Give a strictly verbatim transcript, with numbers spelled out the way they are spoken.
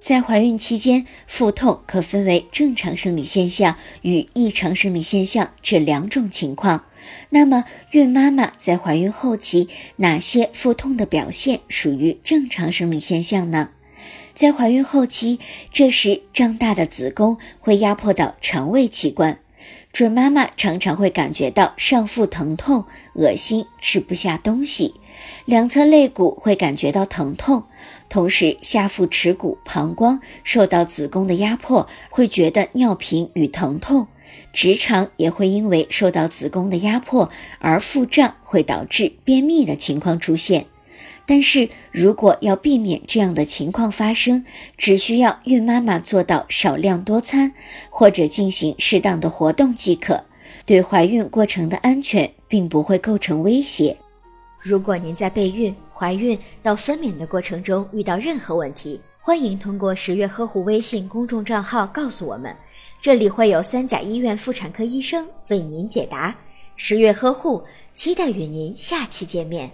在怀孕期间，腹痛可分为正常生理现象与异常生理现象这两种情况。那么，孕妈妈在怀孕后期，哪些腹痛的表现属于正常生理现象呢？在怀孕后期，这时胀大的子宫会压迫到肠胃器官，准妈妈常常会感觉到上腹疼痛、恶心、吃不下东西。两侧肋骨会感觉到疼痛，同时下腹耻骨、膀胱受到子宫的压迫，会觉得尿频与疼痛。直肠也会因为受到子宫的压迫而腹胀，会导致便秘的情况出现。但是如果要避免这样的情况发生，只需要孕妈妈做到少量多餐，或者进行适当的活动即可，对怀孕过程的安全并不会构成威胁。如果您在备孕、怀孕到分娩的过程中遇到任何问题，欢迎通过十月呵护微信公众账号告诉我们，这里会有三甲医院妇产科医生为您解答。十月呵护，期待与您下期见面。